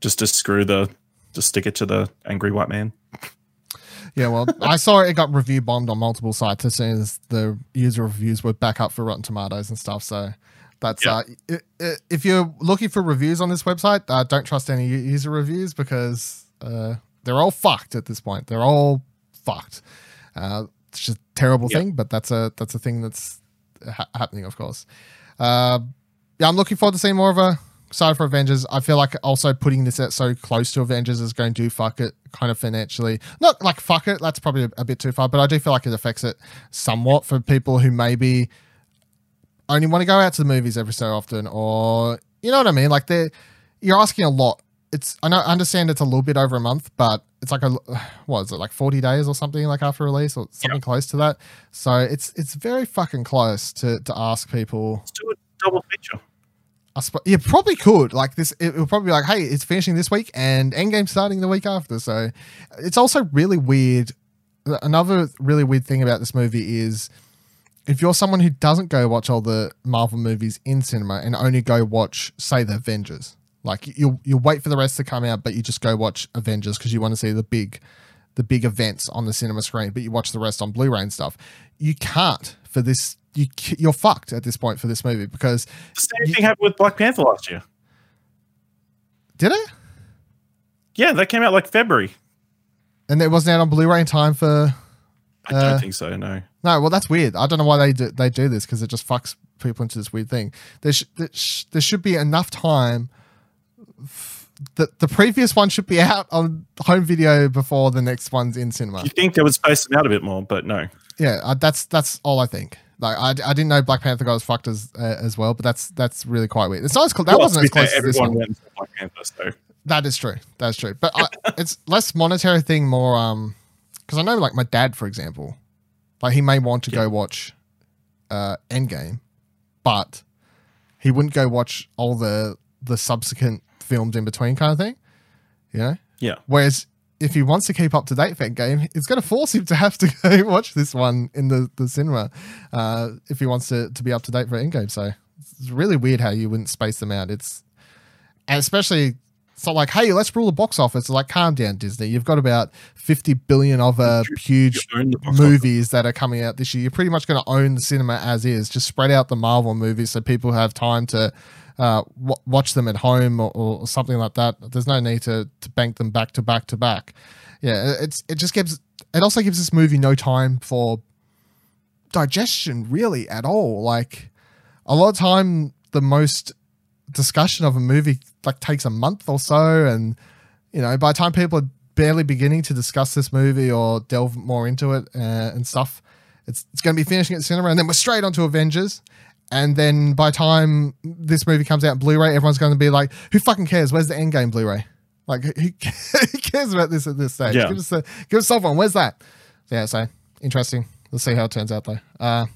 Just to screw the, just stick it to the angry white man. Yeah, well, I saw it got review bombed on multiple sites as soon as the user reviews were back up for Rotten Tomatoes and stuff. So. That's yeah. uh, if you're looking for reviews on this website, uh, don't trust any user reviews, because uh, they're all fucked at this point. They're all fucked. Uh, it's just a terrible yeah. thing, but that's a that's a thing that's ha- happening, of course. Uh, yeah, I'm looking forward to seeing more of her. excited for Avengers. I feel like also putting this out so close to Avengers is going to fuck it kind of financially. Not like fuck it, that's probably a, a bit too far, but I do feel like it affects it somewhat for people who maybe only want to go out to the movies every so often, or you know what I mean? Like they're, you're asking a lot. It's, I know, I understand it's a little bit over a month, but it's like a, what is it, like forty days or something like after release or something, yep, close to that. So it's it's very fucking close to, to ask people. Let's do a double feature. I sp- you probably could. Like this, it would probably be like, hey, it's finishing this week and Endgame starting the week after. So it's also really weird. Another really weird thing about this movie is if you're someone who doesn't go watch all the Marvel movies in cinema and only go watch, say, the Avengers. Like you'll you'll wait for the rest to come out, but you just go watch Avengers because you want to see the big, the big events on the cinema screen. But you watch the rest on Blu-ray and stuff. You can't for this. You you're fucked at this point for this movie because the same you, thing happened with Black Panther last year. Did it? Yeah, that came out like February, and it wasn't out on Blu-ray in time for. I don't uh, think so. No. No. Well, that's weird. I don't know why they do, they do this because it just fucks people into this weird thing. There sh- there, sh- there should be enough time. The the previous one should be out on home video before the next one's in cinema. You think they would space them out a bit more, but no. Yeah, I, that's that's all I think. Like I, I didn't know Black Panther got as fucked as uh, as well, but that's that's really quite weird. It's not as cl- that well, wasn't as close as this one. Went for Black Panther, so. That is true. That's true. But I, it's less monetary thing, more um, because I know like my dad, for example, like he may want to yeah. go watch, uh, Endgame, but he wouldn't go watch all the the subsequent filmed in between kind of thing, you know? Yeah. Whereas if he wants to keep up to date for Endgame, it's going to force him to have to go watch this one in the, the cinema uh, if he wants to, to be up to date for Endgame. So it's really weird how you wouldn't space them out. It's, and especially, it's not like, hey, let's rule the box office. It's like, calm down, Disney. You've got about fifty billion other huge movies that are coming out this year. You're pretty much going to own the cinema as is. Just spread out the Marvel movies so people have time to Uh, w- watch them at home or, or something like that. There's no need to, to bank them back to back to back. Yeah, it's it just gives it also gives this movie no time for digestion really at all. Like a lot of time, the most discussion of a movie like takes a month or so, and you know by the time people are barely beginning to discuss this movie or delve more into it uh, and stuff, it's it's going to be finishing at cinema, and then we're straight onto Avengers. And then by the time this movie comes out in Blu-ray, everyone's going to be like, who fucking cares? Where's the Endgame Blu-ray? Like, who cares about this at this stage? Yeah. Give us a, give us someone. Where's that? Yeah, so interesting. We'll see how it turns out, though. Uh,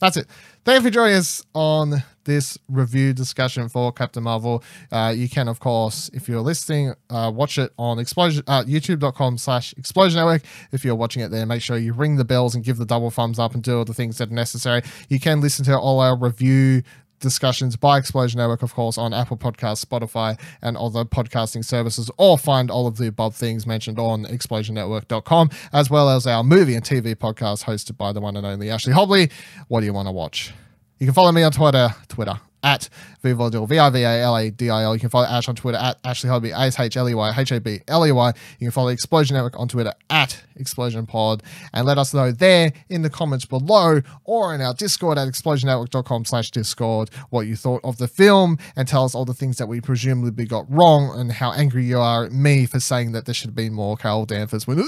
that's it. Thank you for joining us on this review discussion for Captain Marvel. Uh, you can, of course, if you're listening, uh, watch it on Explosion, uh, youtube.com slash Explosion Network. If you're watching it there, make sure you ring the bells and give the double thumbs up and do all the things that are necessary. You can listen to all our review discussions by Explosion Network, of course, on Apple Podcasts, Spotify, and other podcasting services, or find all of the above things mentioned on explosion network dot com, as well as our movie and T V podcast hosted by the one and only Ashley Hobley. What do you want to watch? You can follow me on Twitter, Twitter, at Vivaladil, V I V A L A D I L. You can follow Ash on Twitter at Ashley Hobley, A S H L E Y H A B L E Y. You can follow Explosion Network on Twitter at Explosion Pod. And let us know there in the comments below or in our Discord at explosionnetwork.com slash Discord what you thought of the film and tell us all the things that we presumably got wrong and how angry you are at me for saying that there should have been more Carol Danvers. When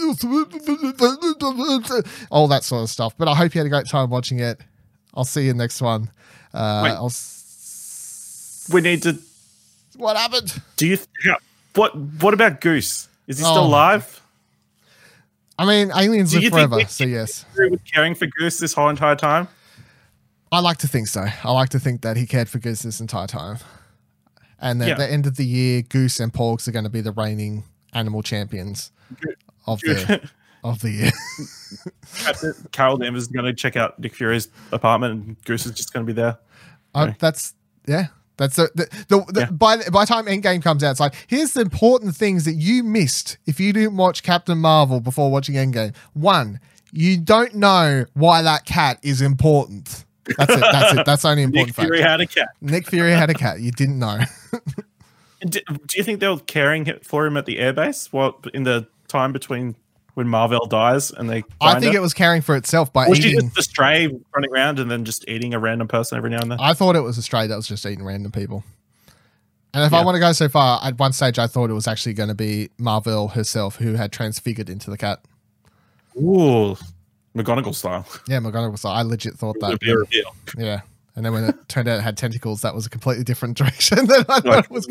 all that sort of stuff. But I hope you had a great time watching it. I'll see you next one. Uh, Wait. I'll s- We need to. What happened? Do you? Th- what? What about Goose? Is he oh. still alive? I mean, aliens live forever, think so yes. He was caring for Goose this whole entire time. I like to think so. I like to think that he cared for Goose this entire time, and that yeah. at the end of the year, Goose and Porgs are going to be the reigning animal champions of the of the year. Carol Danvers is going to check out Nick Fury's apartment, and Goose is just going to be there. Oh, no. That's yeah. That's a, the, the, the yeah. by by the time Endgame comes out, it's like, here's the important things that you missed if you didn't watch Captain Marvel before watching Endgame. One, you don't know why that cat is important. That's it. That's it. That's only important. Nick fact. Fury had a cat. Nick Fury had a cat. You didn't know. do, do you think they were caring for him at the airbase? Well, in the time between when Mar-Vell dies and they, I think her? it was caring for itself by or eating. Was she just a stray running around and then just eating a random person every now and then? I thought it was a stray that was just eating random people. And if yeah. I want to go so far, at one stage I thought it was actually going to be Mar-Vell herself who had transfigured into the cat. Ooh, McGonagall style. Yeah, McGonagall style. I legit thought that. Yeah. And then when it turned out it had tentacles, that was a completely different direction than I thought it was.